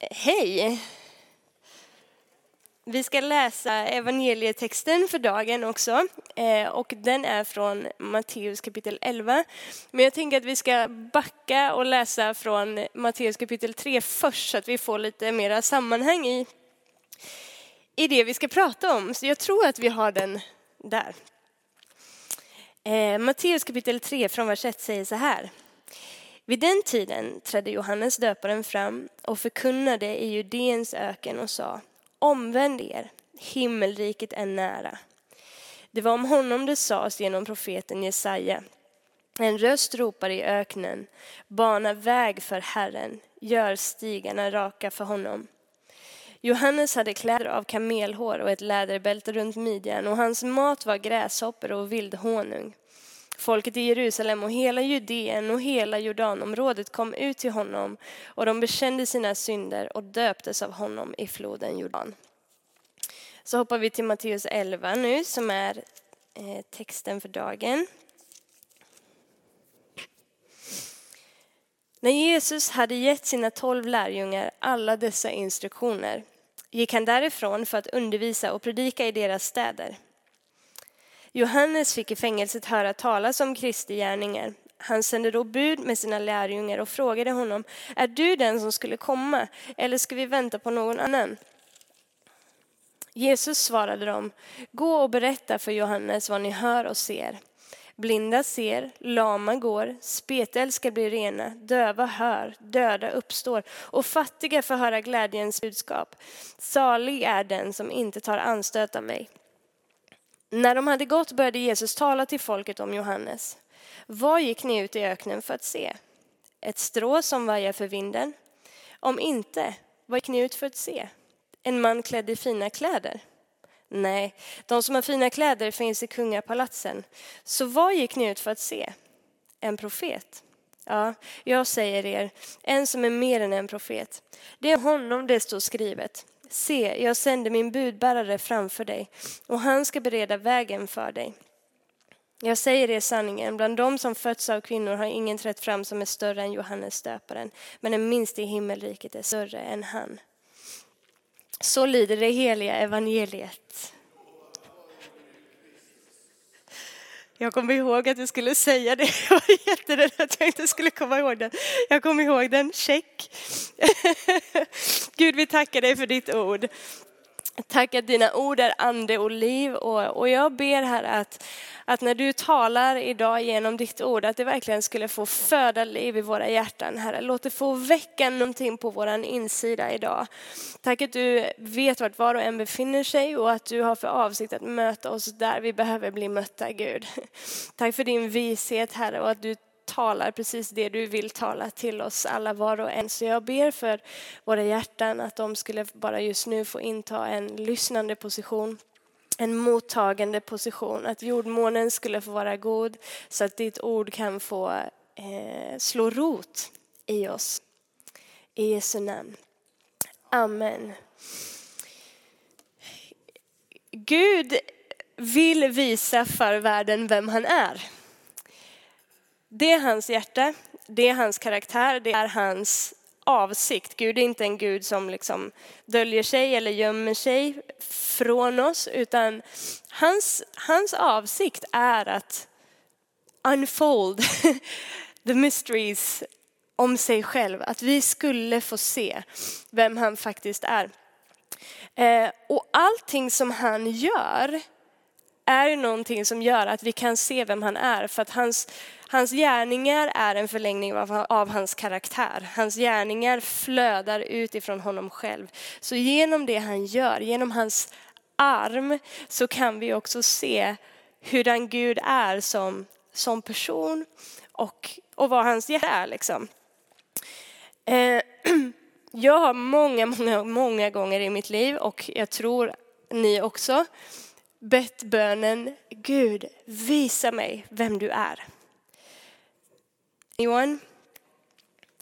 Hej! Vi ska läsa evangelietexten för dagen också. Och den är från Matteus kapitel 11. Men jag tänker att vi ska backa och läsa från Matteus kapitel 3 först. Så att vi får lite mera sammanhang i det vi ska prata om. Så jag tror att vi har den där. Matteus kapitel 3 från vers 1 säger så här. Vid den tiden trädde Johannes döparen fram och förkunnade i Judeens öken och sa: omvänd er, himmelriket är nära. Det var om honom det sades genom profeten Jesaja. En röst ropar i öknen: bana väg för Herren, gör stigarna raka för honom. Johannes hade kläder av kamelhår och ett läderbälte runt midjan, och hans mat var gräshoppor och vild honung. Folket i Jerusalem och hela Judeen och hela Jordanområdet kom ut till honom, och de bekände sina synder och döptes av honom i floden Jordan. Så hoppar vi till Matteus 11 nu, som är texten för dagen. När Jesus hade gett sina 12 lärjungar alla dessa instruktioner gick han därifrån för att undervisa och predika i deras städer. Johannes fick i fängelset höra talas om Kristi gärningar. Han sände då bud med sina lärjungar och frågade honom: är du den som skulle komma, eller ska vi vänta på någon annan? Jesus svarade dem: gå och berätta för Johannes vad ni hör och ser. Blinda ser, lama går, spetel ska bli rena, döva hör, döda uppstår och fattiga får höra glädjens budskap. Salig är den som inte tar anstöt av mig. När de hade gått började Jesus tala till folket om Johannes. Vad gick ni ut i öknen för att se? Ett strå som vajar för vinden? Om inte, vad gick ni ut för att se? En man klädd i fina kläder? Nej, de som har fina kläder finns i kungapalatsen. Så vad gick ni ut för att se? En profet? Ja, jag säger er, en som är mer än en profet. Det är honom det står skrivet: se, jag sänder min budbärare framför dig, och han ska bereda vägen för dig. Jag säger er sanningen, bland de som fötts av kvinnor har ingen trätt fram som är större än Johannes döparen, men den minste i himmelriket är större än han. Så lyder det heliga evangeliet. Jag kommer ihåg att jag skulle säga det. Jag var jätterädd att jag inte skulle komma ihåg den. Jag kommer ihåg den. Check. Gud, vi tackar dig för ditt ord. Tack att dina ord är ande och liv. Och jag ber här att när du talar idag genom ditt ord, att det verkligen skulle få föda liv i våra hjärtan, Herre. Låt det få väcka någonting på våran insida idag. Tack att du vet vart var och en befinner sig, och att du har för avsikt att möta oss där vi behöver bli mötta, Gud. Tack för din vishet, Herre, och att du talar precis det du vill tala till oss alla var och en. Så jag ber för våra hjärtan att de skulle bara just nu få inta en lyssnande position, en mottagande position. Att jordmånen skulle få vara god så att ditt ord kan få slå rot i oss. I Jesu namn. Amen. Gud vill visa för världen vem han är. Det är hans hjärta, det är hans karaktär, det är hans avsikt. Gud är inte en Gud som liksom döljer sig eller gömmer sig från oss, utan hans avsikt är att unfold the mysteries om sig själv. Att vi skulle få se vem han faktiskt är. Och allting som han gör är någonting som gör att vi kan se vem han är. För att hans gärningar är en förlängning av hans karaktär. Hans gärningar flödar utifrån honom själv. Så genom det han gör, genom hans arm, så kan vi också se hur den Gud är som person och vad hans hjärta är. Liksom. Jag har många gånger i mitt liv, och jag tror ni också, bett bönen: Gud, visa mig vem du är. Johan,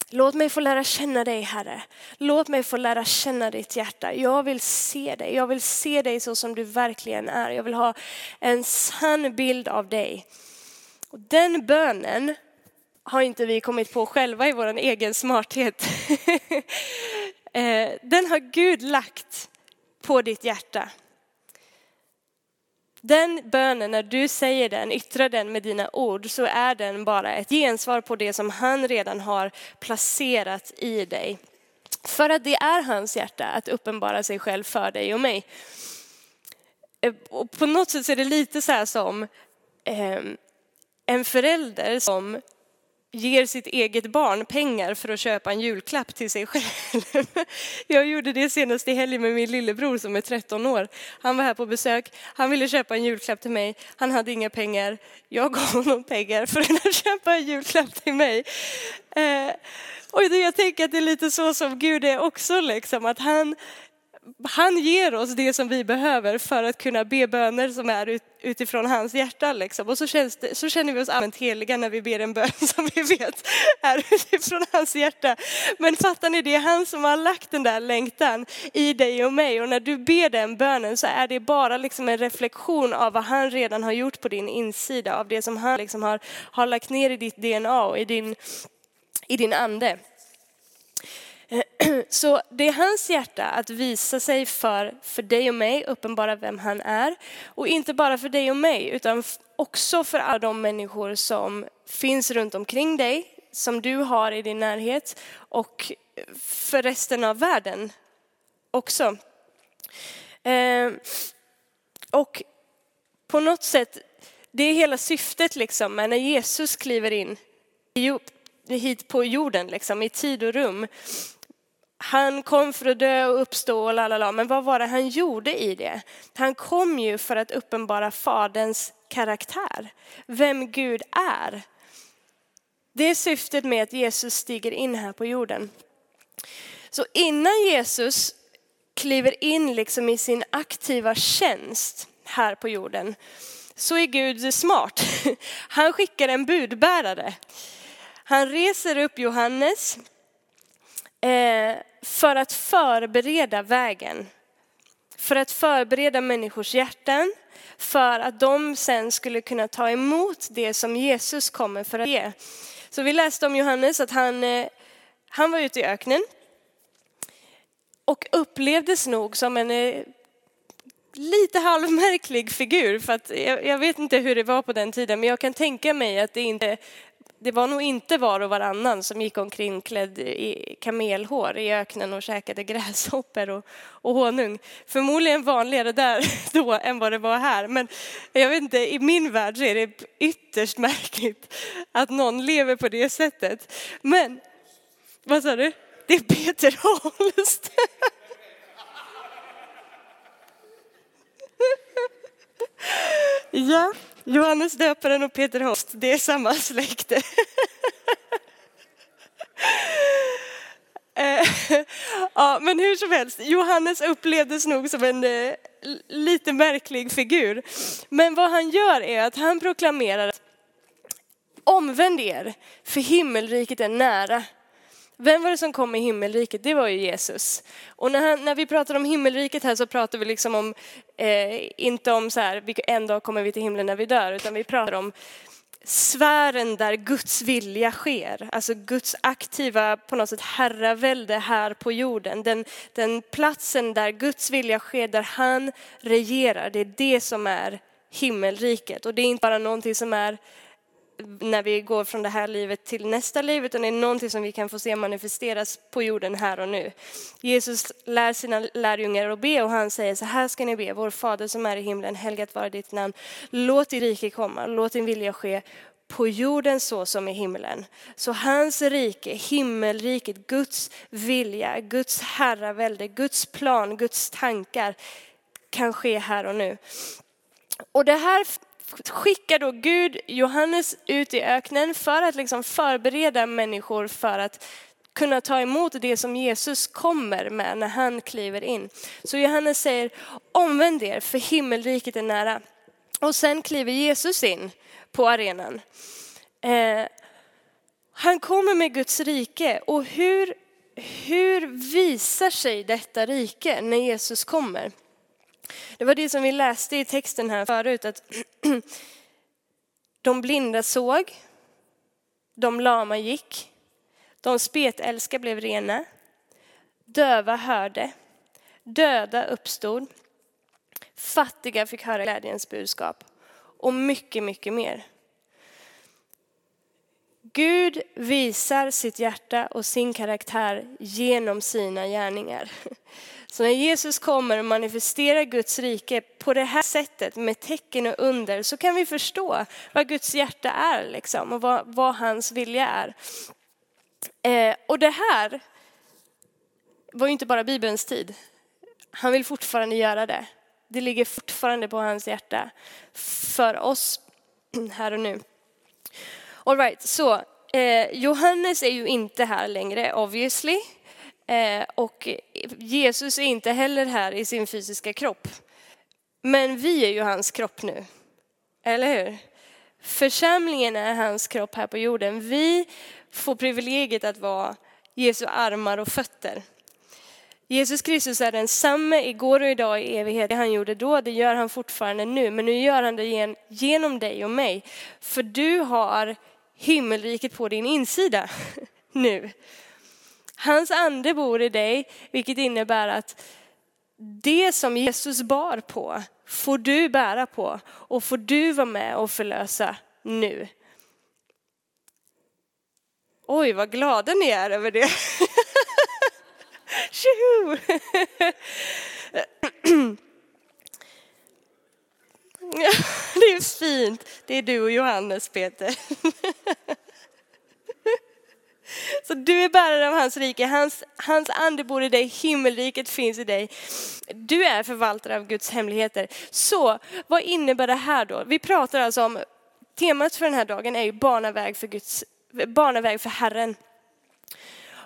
låt mig få lära känna dig, Herre. Låt mig få lära känna ditt hjärta. Jag vill se dig. Jag vill se dig så som du verkligen är. Jag vill ha en sann bild av dig. Och den bönen har inte vi kommit på själva i vår egen smarthet. den har Gud lagt på ditt hjärta. Den bönen, när du säger den, yttrar den med dina ord, så är den bara ett gensvar på det som han redan har placerat i dig. För att det är hans hjärta att uppenbara sig själv för dig och mig. Och på något sätt är det lite så här som en förälder som ger sitt eget barn pengar för att köpa en julklapp till sig själv. Jag gjorde det senast i helgen med min lillebror som är 13 år. Han var här på besök. Han ville köpa en julklapp till mig. Han hade inga pengar. Jag gav honom pengar för att kunna köpa en julklapp till mig. Och jag tänker att det är lite så som Gud är också. Liksom, att han ger oss det som vi behöver för att kunna be böner som är utifrån hans hjärta. Liksom. Och så känner vi oss allmänt heliga när vi ber en bön som vi vet är utifrån hans hjärta. Men fattar ni, det är han som har lagt den där längtan i dig och mig. Och när du ber den bönen så är det bara liksom en reflektion av vad han redan har gjort på din insida. Av det som han liksom har lagt ner i ditt DNA och i din ande. Så det är hans hjärta att visa sig för dig och mig, uppenbara vem han är. Och inte bara för dig och mig, utan också för alla de människor som finns runt omkring dig, som du har i din närhet, och för resten av världen också. Och på något sätt, det är hela syftet liksom, när Jesus kliver in hit på jorden, liksom, i tid och rum. Han kom för att dö och uppstå, men vad var det han gjorde i det? Han kom ju för att uppenbara faderns karaktär. Vem Gud är. Det är syftet med att Jesus stiger in här på jorden. Så innan Jesus kliver in liksom i sin aktiva tjänst här på jorden, så är Gud smart. Han skickar en budbärare. Han reser upp Johannes för att förbereda vägen. För att förbereda människors hjärtan. För att de sen skulle kunna ta emot det som Jesus kommer för att ge. Så vi läste om Johannes att han var ute i öknen. Och upplevdes nog som en lite halvmärklig figur. För att jag vet inte hur det var på den tiden. Men jag kan tänka mig att det var nog inte var och varannan som gick omkring klädd i kamelhår i öknen och käkade gräshopper och honung. Förmodligen vanligare där då än vad det var här. Men jag vet inte, i min värld så är det ytterst märkligt att någon lever på det sättet. Men, vad sa du? Det är Peter Holst. Ja. Johannes döparen och Peter Håst, det är samma släkte. Ja, men hur som helst, Johannes upplevdes nog som en lite märklig figur. Men vad han gör är att han proklamerar: omvänd er, för himmelriket är nära. Vem var det som kom i himmelriket? Det var ju Jesus. Och när vi pratar om himmelriket här så pratar vi liksom om, inte om så här, en dag kommer vi till himlen när vi dör. Utan vi pratar om sfären där Guds vilja sker. Alltså Guds aktiva på något sätt herravälde här på jorden. Den platsen där Guds vilja sker, där han regerar. Det är det som är himmelriket. Och det är inte bara någonting som är när vi går från det här livet till nästa liv, utan det är någonting som vi kan få se manifesteras på jorden här och nu. Jesus lär sina lärjungar att be och han säger så här ska ni be: vår fader som är i himlen, helgat vara ditt namn. Låt din rike komma, låt din vilja ske på jorden så som i himlen. Så hans rike, himmelriket, Guds vilja, Guds herravälde, Guds plan, Guds tankar kan ske här och nu. Och det här skickar då Gud Johannes ut i öknen för att liksom förbereda människor för att kunna ta emot det som Jesus kommer med när han kliver in. Så Johannes säger: omvänd er, för himmelriket är nära. Och sen kliver Jesus in på arenan. Han kommer med Guds rike. Och hur visar sig detta rike när Jesus kommer? Det var det som vi läste i texten här förut, att de blinda såg, de lama gick, de spetälska blev rena, Döva hörde, döda uppstod, fattiga fick höra glädjens budskap och mycket, mycket mer. Gud visar sitt hjärta och sin karaktär genom sina gärningar. Så när Jesus kommer och manifesterar Guds rike på det här sättet med tecken och under, så kan vi förstå vad Guds hjärta är liksom, och vad hans vilja är. Och det här var ju inte bara Bibelns tid. Han vill fortfarande göra det. Det ligger fortfarande på hans hjärta för oss här och nu. All right, så Johannes är ju inte här längre, obviously. Och Jesus är inte heller här i sin fysiska kropp. Men vi är ju hans kropp nu, eller hur? Församlingen är hans kropp här på jorden. Vi får privilegiet att vara Jesu armar och fötter. Jesus Kristus är densamme igår och idag i evighet. Det han gjorde då, det gör han fortfarande nu. Men nu gör han det genom dig och mig. För du har himmelriket på din insida nu. Hans ande bor i dig, vilket innebär att det som Jesus bar på får du bära på. Och får du vara med och förlösa nu. Oj, vad glada ni är över det. Det är fint. Det är du och Johannes, Peter. Så du är bärare av hans rike. Hans ande bor i dig. Himmelriket finns i dig. Du är förvaltare av Guds hemligheter. Så vad innebär det här då? Vi pratar alltså om temat för den här dagen är ju bana väg för Herren.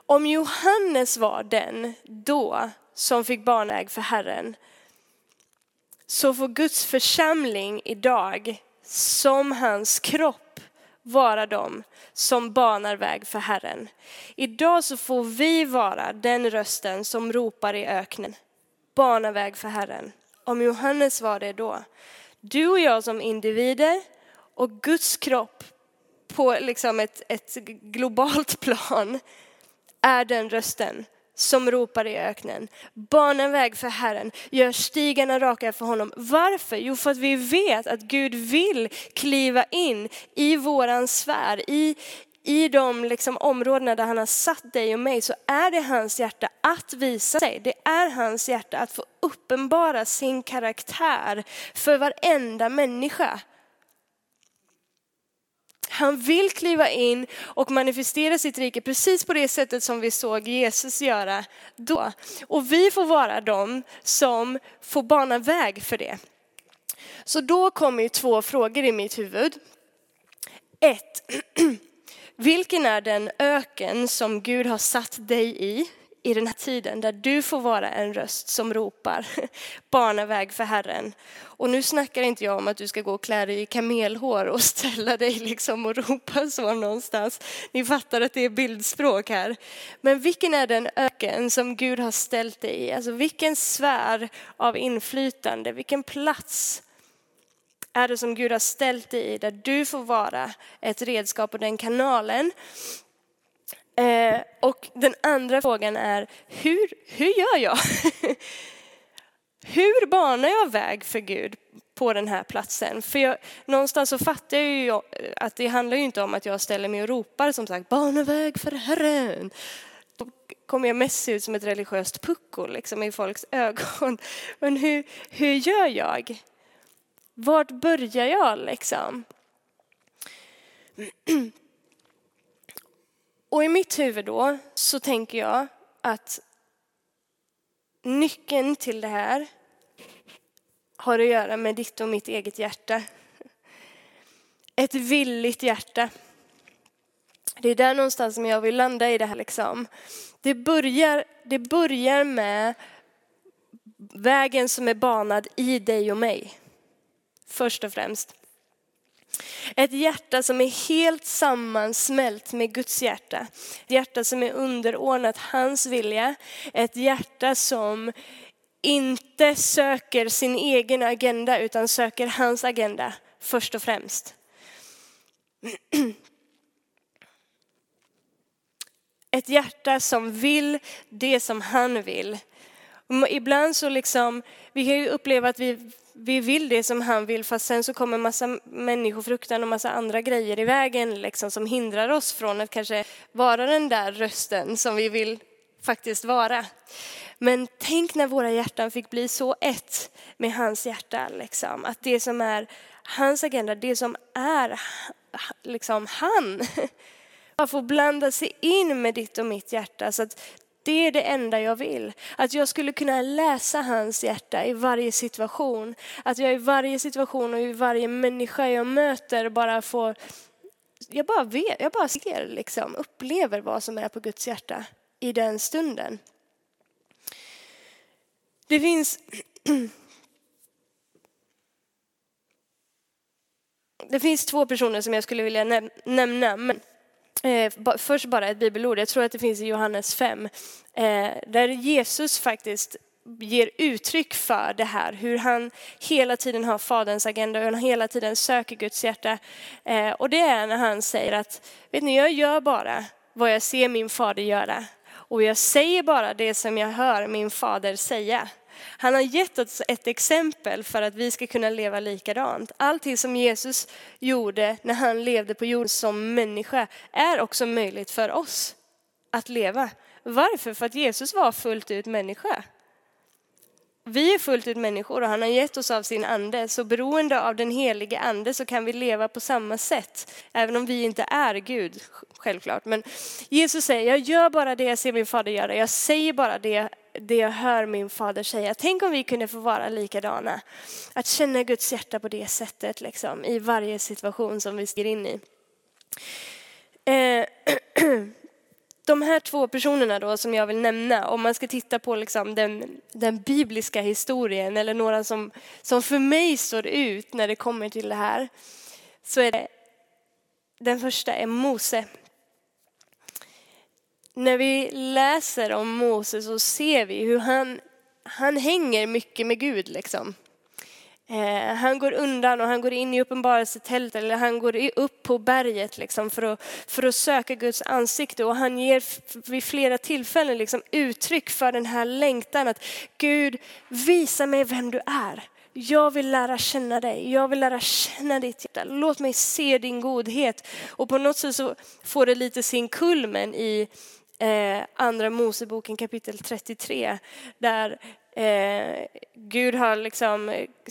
Om Johannes var den då som fick bana väg för Herren, så får Guds församling idag som hans kropp vara de som banar väg för Herren. Idag så får vi vara den rösten som ropar i öknen. Bana väg för Herren. Om Johannes var det då. Du och jag som individer och Guds kropp på liksom ett globalt plan är den rösten som ropar i öknen. Bana väg för Herren. Gör stigarna raka för honom. Varför? Jo, för att vi vet att Gud vill kliva in i våran sfär. I de liksom områdena där han har satt dig och mig, så är det hans hjärta att visa sig. Det är hans hjärta att få uppenbara sin karaktär för varenda människa. Han vill kliva in och manifestera sitt rike precis på det sättet som vi såg Jesus göra då. Och vi får vara de som får bana väg för det. Så då kommer ju två frågor i mitt huvud. 1. Vilken är den öken som Gud har satt dig i den här tiden där du får vara en röst som ropar bana väg för Herren? Och nu snackar inte jag om att du ska gå och klä dig i kamelhår och ställa dig liksom och ropa så någonstans. Ni fattar att det är bildspråk här. Men vilken är den öken som Gud har ställt dig i? Alltså vilken sfär av inflytande, vilken plats är det som Gud har ställt dig i där du får vara ett redskap och den kanalen? Och den andra frågan är, hur gör jag? Hur banar jag väg för Gud på den här platsen? För någonstans så fattar jag ju att det handlar ju inte om att jag ställer mig och ropar som sagt, bana väg för Herren. Då kommer jag mest ut som ett religiöst pucko liksom, i folks ögon. Men hur gör jag? Vart börjar jag liksom? Och i mitt huvud då så tänker jag att nyckeln till det här har att göra med ditt och mitt eget hjärta. Ett villigt hjärta. Det är där någonstans som jag vill landa i det här liksom. Det börjar med vägen som är banad i dig och mig. Först och främst. Ett hjärta som är helt sammansmält med Guds hjärta. Ett hjärta som är underordnat hans vilja. Ett hjärta som inte söker sin egen agenda utan söker hans agenda först och främst. Ett hjärta som vill det som han vill. Och ibland så vi kan ju uppleva att vi vill det som han vill, fast sen så kommer massa människofruktan och massa andra grejer i vägen som hindrar oss från att kanske vara den där rösten som vi vill faktiskt vara. Men tänk när våra hjärtan fick bli så ett med hans hjärta. Att det som är hans agenda, det som är han, att få blanda sig in med ditt och mitt hjärta. Så att det är det enda jag vill. Att jag skulle kunna läsa hans hjärta i varje situation. Att jag i varje situation och i varje människa jag möter bara får... jag bara ser, upplever vad som är på Guds hjärta i den stunden. Det finns... Det finns två personer som jag skulle vilja nämna. Men först bara ett bibelord. Jag tror att det finns i Johannes 5. Där Jesus faktiskt ger uttryck för det här. Hur han hela tiden har faderns agenda. Hur han hela tiden söker Guds hjärta. Och det är när han säger att vet ni, jag gör bara vad jag ser min fader göra. Och jag säger bara det som jag hör min fader säga. Han har gett oss ett exempel för att vi ska kunna leva likadant. Allting som Jesus gjorde när han levde på jorden som människa är också möjligt för oss att leva. Varför? För att Jesus var fullt ut människa. Vi är fullt ut människor och han har gett oss av sin ande. Så beroende av den helige ande så kan vi leva på samma sätt. Även om vi inte är Gud, självklart. Men Jesus säger, jag gör bara det jag ser min fader göra. Jag säger bara det jag hör min fader säga. Tänk om vi kunde få vara likadana. Att känna Guds hjärta på det sättet. I varje situation som vi stiger in i. De här två personerna då som jag vill nämna, om man ska titta på den bibliska historien eller några som för mig står ut när det kommer till det här, så är det, den första är Mose. När vi läser om Mose så ser vi hur han hänger mycket med Gud Han går undan och han går in i uppenbarelsetältet eller han går upp på berget för att söka Guds ansikte. Och han ger vid flera tillfällen uttryck för den här längtan att Gud, visa mig vem du är. Jag vill lära känna dig. Jag vill lära känna ditt hjärta. Låt mig se din godhet. Och på något sätt så får det lite sin kulmen i andra Moseboken kapitel 33 där... Gud har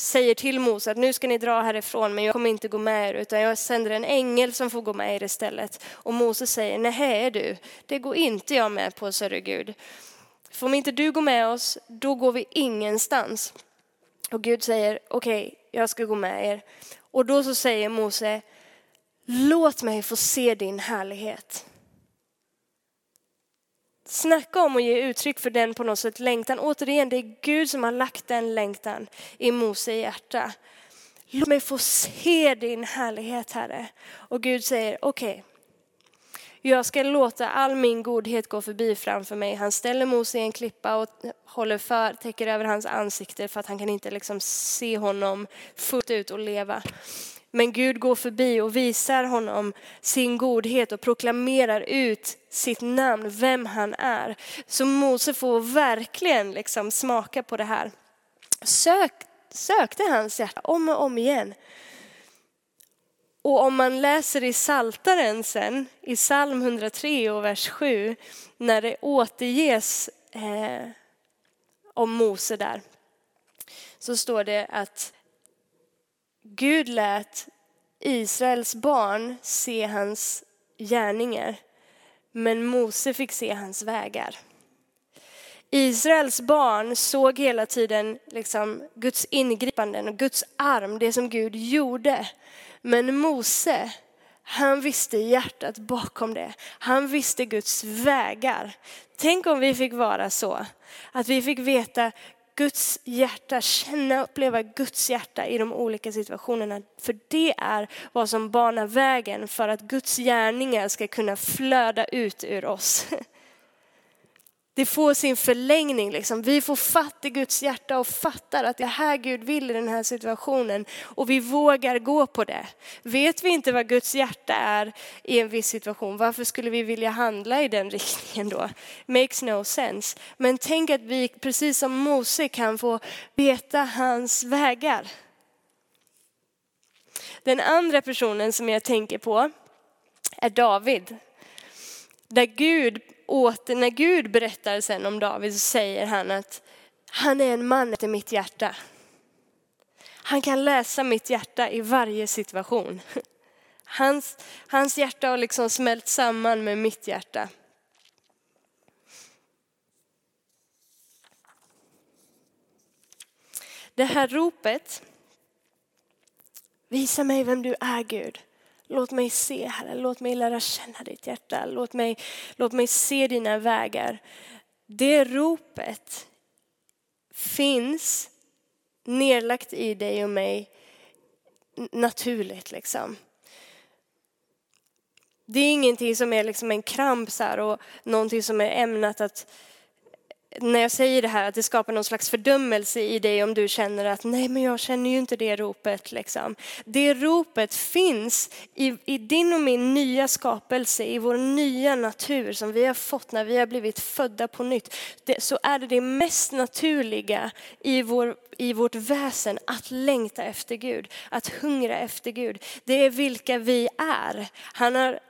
säger till Mose att nu ska ni dra härifrån, men jag kommer inte gå med er utan jag sänder en ängel som får gå med er istället. Och Mose säger, nej du, det går inte jag med på, sa du Gud. För om inte du går med oss, då går vi ingenstans. Och Gud säger, okej, jag ska gå med er. Och då så säger Mose, låt mig få se din härlighet. Snacka om och ge uttryck för den på något sätt längtan. Återigen, det är Gud som har lagt den längtan i Mose hjärta. Låt mig få se din härlighet, Herre. Och Gud säger, okej. Jag ska låta all min godhet gå förbi framför mig. Han ställer Mose i en klippa och täcker över hans ansikte för att han kan inte se honom fullt ut och leva. Men Gud går förbi och visar honom sin godhet och proklamerar ut sitt namn, vem han är. Så Mose får verkligen smaka på det här. Sökte hans hjärta om och om igen. Och om man läser i Psaltaren sen, i Psalm 103 och vers 7, när det återges om Mose där, så står det att Gud lät Israels barn se hans gärningar, men Mose fick se hans vägar. Israels barn såg hela tiden Guds ingripanden och Guds arm, det som Gud gjorde. Men Mose, han visste hjärtat bakom det. Han visste Guds vägar. Tänk om vi fick vara så, att vi fick veta Guds hjärta, känna och uppleva Guds hjärta i de olika situationerna. För det är vad som banar vägen för att Guds gärningar ska kunna flöda ut ur oss. Det får sin förlängning. Liksom. Vi får fatt i Guds hjärta och fattar att det här Gud vill i den här situationen. Och vi vågar gå på det. Vet vi inte vad Guds hjärta är i en viss situation, varför skulle vi vilja handla i den riktningen då? Makes no sense. Men tänk att vi, precis som Mose, kan få veta hans vägar. Den andra personen som jag tänker på är David. När Gud berättar sen om David så säger han att han är en man efter mitt hjärta. Han kan läsa mitt hjärta i varje situation. Hans hjärta har liksom smält samman med mitt hjärta. Det här ropet: visa mig vem du är, Gud. Låt mig se, Herre. Låt mig lära känna ditt hjärta. Låt mig se dina vägar. Det ropet finns nedlagt i dig och mig naturligt. Liksom. Det är ingenting som är liksom en kramp så här, och någonting som är ämnat att, när jag säger det här, att det skapar någon slags fördömelse i dig om du känner att nej, men jag känner ju inte det ropet. Liksom. Det ropet finns i din och min nya skapelse, i vår nya natur som vi har fått när vi har blivit födda på nytt. Så är det mest naturliga i vårt väsen att längta efter Gud, att hungra efter Gud. Det är vilka vi är.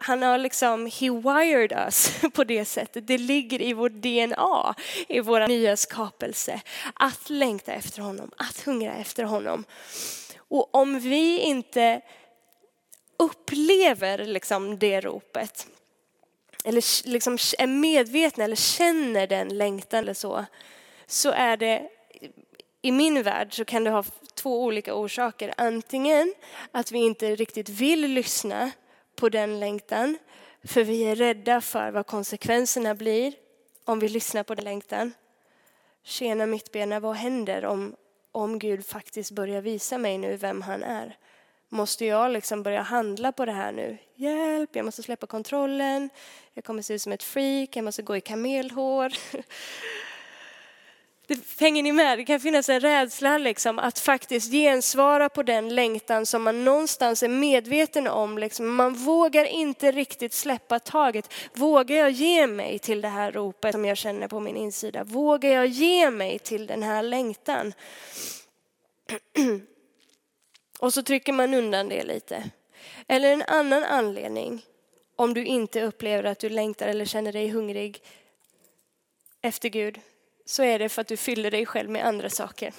Han har liksom, he wired us på det sättet. Det ligger i vårt DNA, i vår nya skapelse, att längta efter honom, att hungra efter honom. Och om vi inte upplever liksom det ropet, eller liksom är medvetna eller känner den längtan eller så är det, i min värld så kan det ha två olika orsaker. Antingen att vi inte riktigt vill lyssna på den längtan, för vi är rädda för vad konsekvenserna blir om vi lyssnar på den längtan. Tjena mittbena, vad händer om Gud faktiskt börjar visa mig nu vem han är? Måste jag liksom börja handla på det här nu? Hjälp, jag måste släppa kontrollen. Jag kommer se ut som ett freak, jag måste gå i kamelhår. Det hänger ni med? Det kan finnas en rädsla liksom, att faktiskt gensvara på den längtan som man någonstans är medveten om. Liksom. Man vågar inte riktigt släppa taget. Vågar jag ge mig till det här ropet som jag känner på min insida? Vågar jag ge mig till den här längtan? Och så trycker man undan det lite. Eller en annan anledning. Om du inte upplever att du längtar eller känner dig hungrig efter Gud, så är det för att du fyller dig själv med andra saker.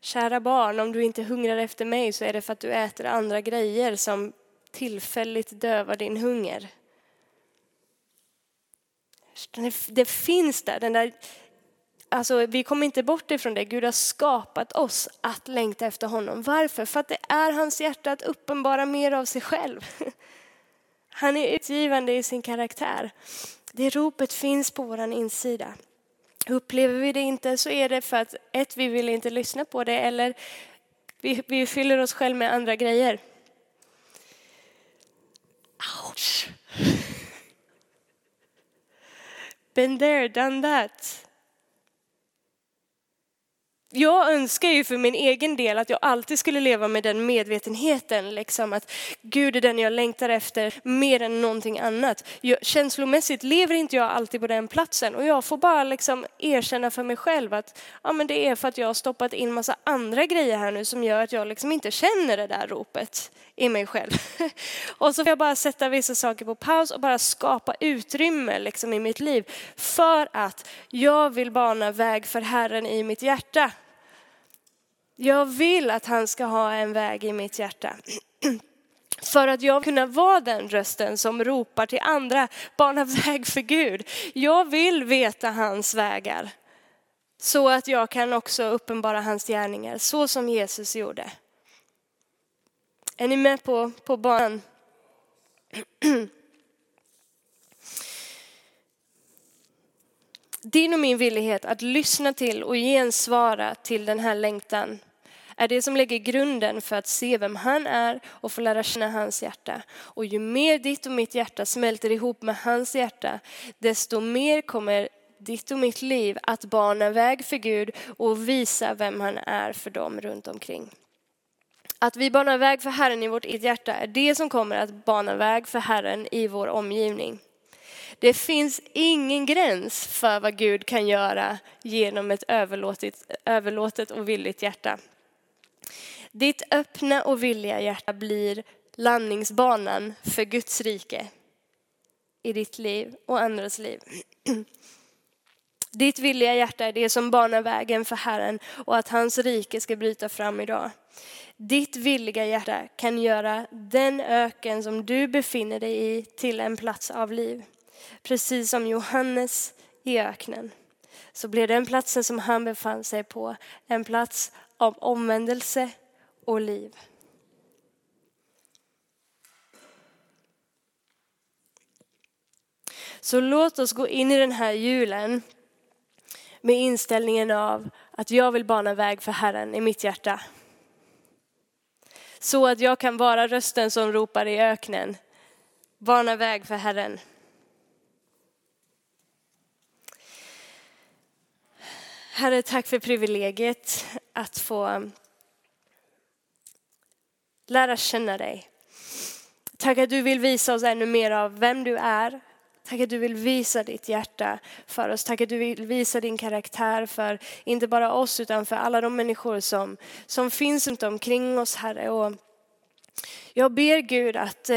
Kära barn, om du inte hungrar efter mig så är det för att du äter andra grejer som tillfälligt dövar din hunger. Det finns där, den där. Alltså, vi kommer inte bort ifrån det. Gud har skapat oss att längta efter honom. Varför? För att det är hans hjärta att uppenbara mer av sig själv. Han är utgivande i sin karaktär. Det ropet finns på vår insida. Upplever vi det inte så är det för att vi vill inte lyssna på det, eller vi fyller oss själv med andra grejer. Ouch. Been there, done that. Jag önskar ju för min egen del att jag alltid skulle leva med den medvetenheten. Liksom, att Gud är den jag längtar efter mer än någonting annat. Känslomässigt lever inte jag alltid på den platsen. Och jag får bara liksom erkänna för mig själv att ja, men det är för att jag har stoppat in massa andra grejer här nu som gör att jag liksom inte känner det där ropet i mig själv. Och så får jag bara sätta vissa saker på paus och bara skapa utrymme liksom i mitt liv. För att jag vill bana väg för Herren i mitt hjärta. Jag vill att han ska ha en väg i mitt hjärta. För att jag kunna vara den rösten som ropar till andra, bana väg för Gud. Jag vill veta hans vägar. Så att jag kan också uppenbara hans gärningar. Så som Jesus gjorde. Är ni med på banan? Din och min villighet att lyssna till och gensvara till den här längtan är det som lägger grunden för att se vem han är och få lära känna hans hjärta. Och ju mer ditt och mitt hjärta smälter ihop med hans hjärta, desto mer kommer ditt och mitt liv att bana väg för Gud och visa vem han är för dem runt omkring. Att vi banar väg för Herren i vårt eget hjärta är det som kommer att bana väg för Herren i vår omgivning. Det finns ingen gräns för vad Gud kan göra genom ett överlåtet och villigt hjärta. Ditt öppna och villiga hjärta blir landningsbanan för Guds rike i ditt liv och andras liv. Ditt villiga hjärta är det som banar vägen för Herren och att hans rike ska bryta fram idag. Ditt villiga hjärta kan göra den öken som du befinner dig i till en plats av liv. Precis som Johannes i öknen så blev den platsen som han befann sig på en plats av omvändelse och liv. Så låt oss gå in i den här julen med inställningen av att jag vill bana väg för Herren i mitt hjärta. Så att jag kan vara rösten som ropar i öknen. Bana väg för Herren. Herre, tack för privilegiet att få lära känna dig. Tack att du vill visa oss ännu mer av vem du är. Tack att du vill visa ditt hjärta för oss. Tack att du vill visa din karaktär för inte bara oss utan för alla de människor som finns runt omkring oss, Herre. Och jag ber Gud att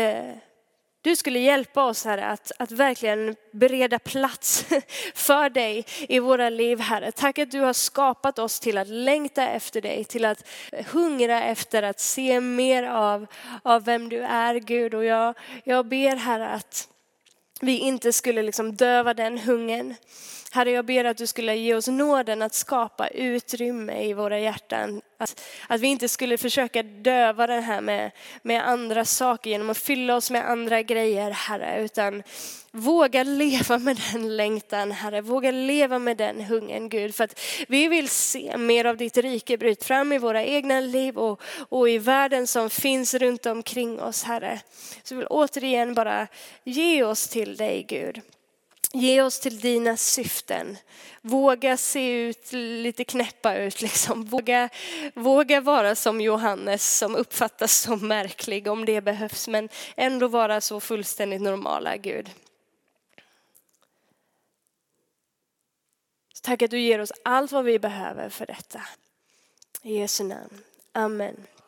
du skulle hjälpa oss, Herre, att verkligen bereda plats för dig i våra liv, Herre. Tack att du har skapat oss till att längta efter dig, till att hungra efter att se mer av vem du är, Gud. Och jag ber, Herre, att vi inte skulle döva den hungern. Herre, jag ber att du skulle ge oss nåden att skapa utrymme i våra hjärtan. Att vi inte skulle försöka döva den här med andra saker genom att fylla oss med andra grejer, Herre. Utan våga leva med den längtan, Herre. Våga leva med den hungern, Gud. För att vi vill se mer av ditt rike bryt fram i våra egna liv och i världen som finns runt omkring oss, Herre. Så vi vill återigen bara ge oss till dig, Gud. Ge oss till dina syften. Våga se ut lite knäppa ut. Våga vara som Johannes som uppfattas som märklig om det behövs. Men ändå vara så fullständigt normala, Gud. Tack att du ger oss allt vad vi behöver för detta. I Jesu namn. Amen.